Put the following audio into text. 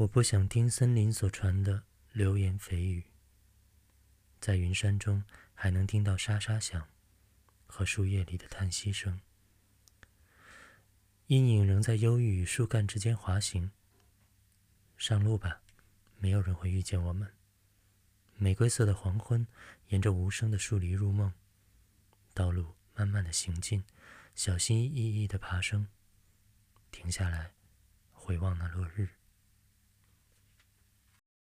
我不想听森林所传的流言蜚语。在云山中还能听到沙沙响和树叶里的叹息声。阴影仍在忧郁与树干之间滑行。上路吧，没有人会遇见我们。玫瑰色的黄昏沿着无声的树篱入梦，道路慢慢的行进，小心翼翼的爬升，停下来回望那落日。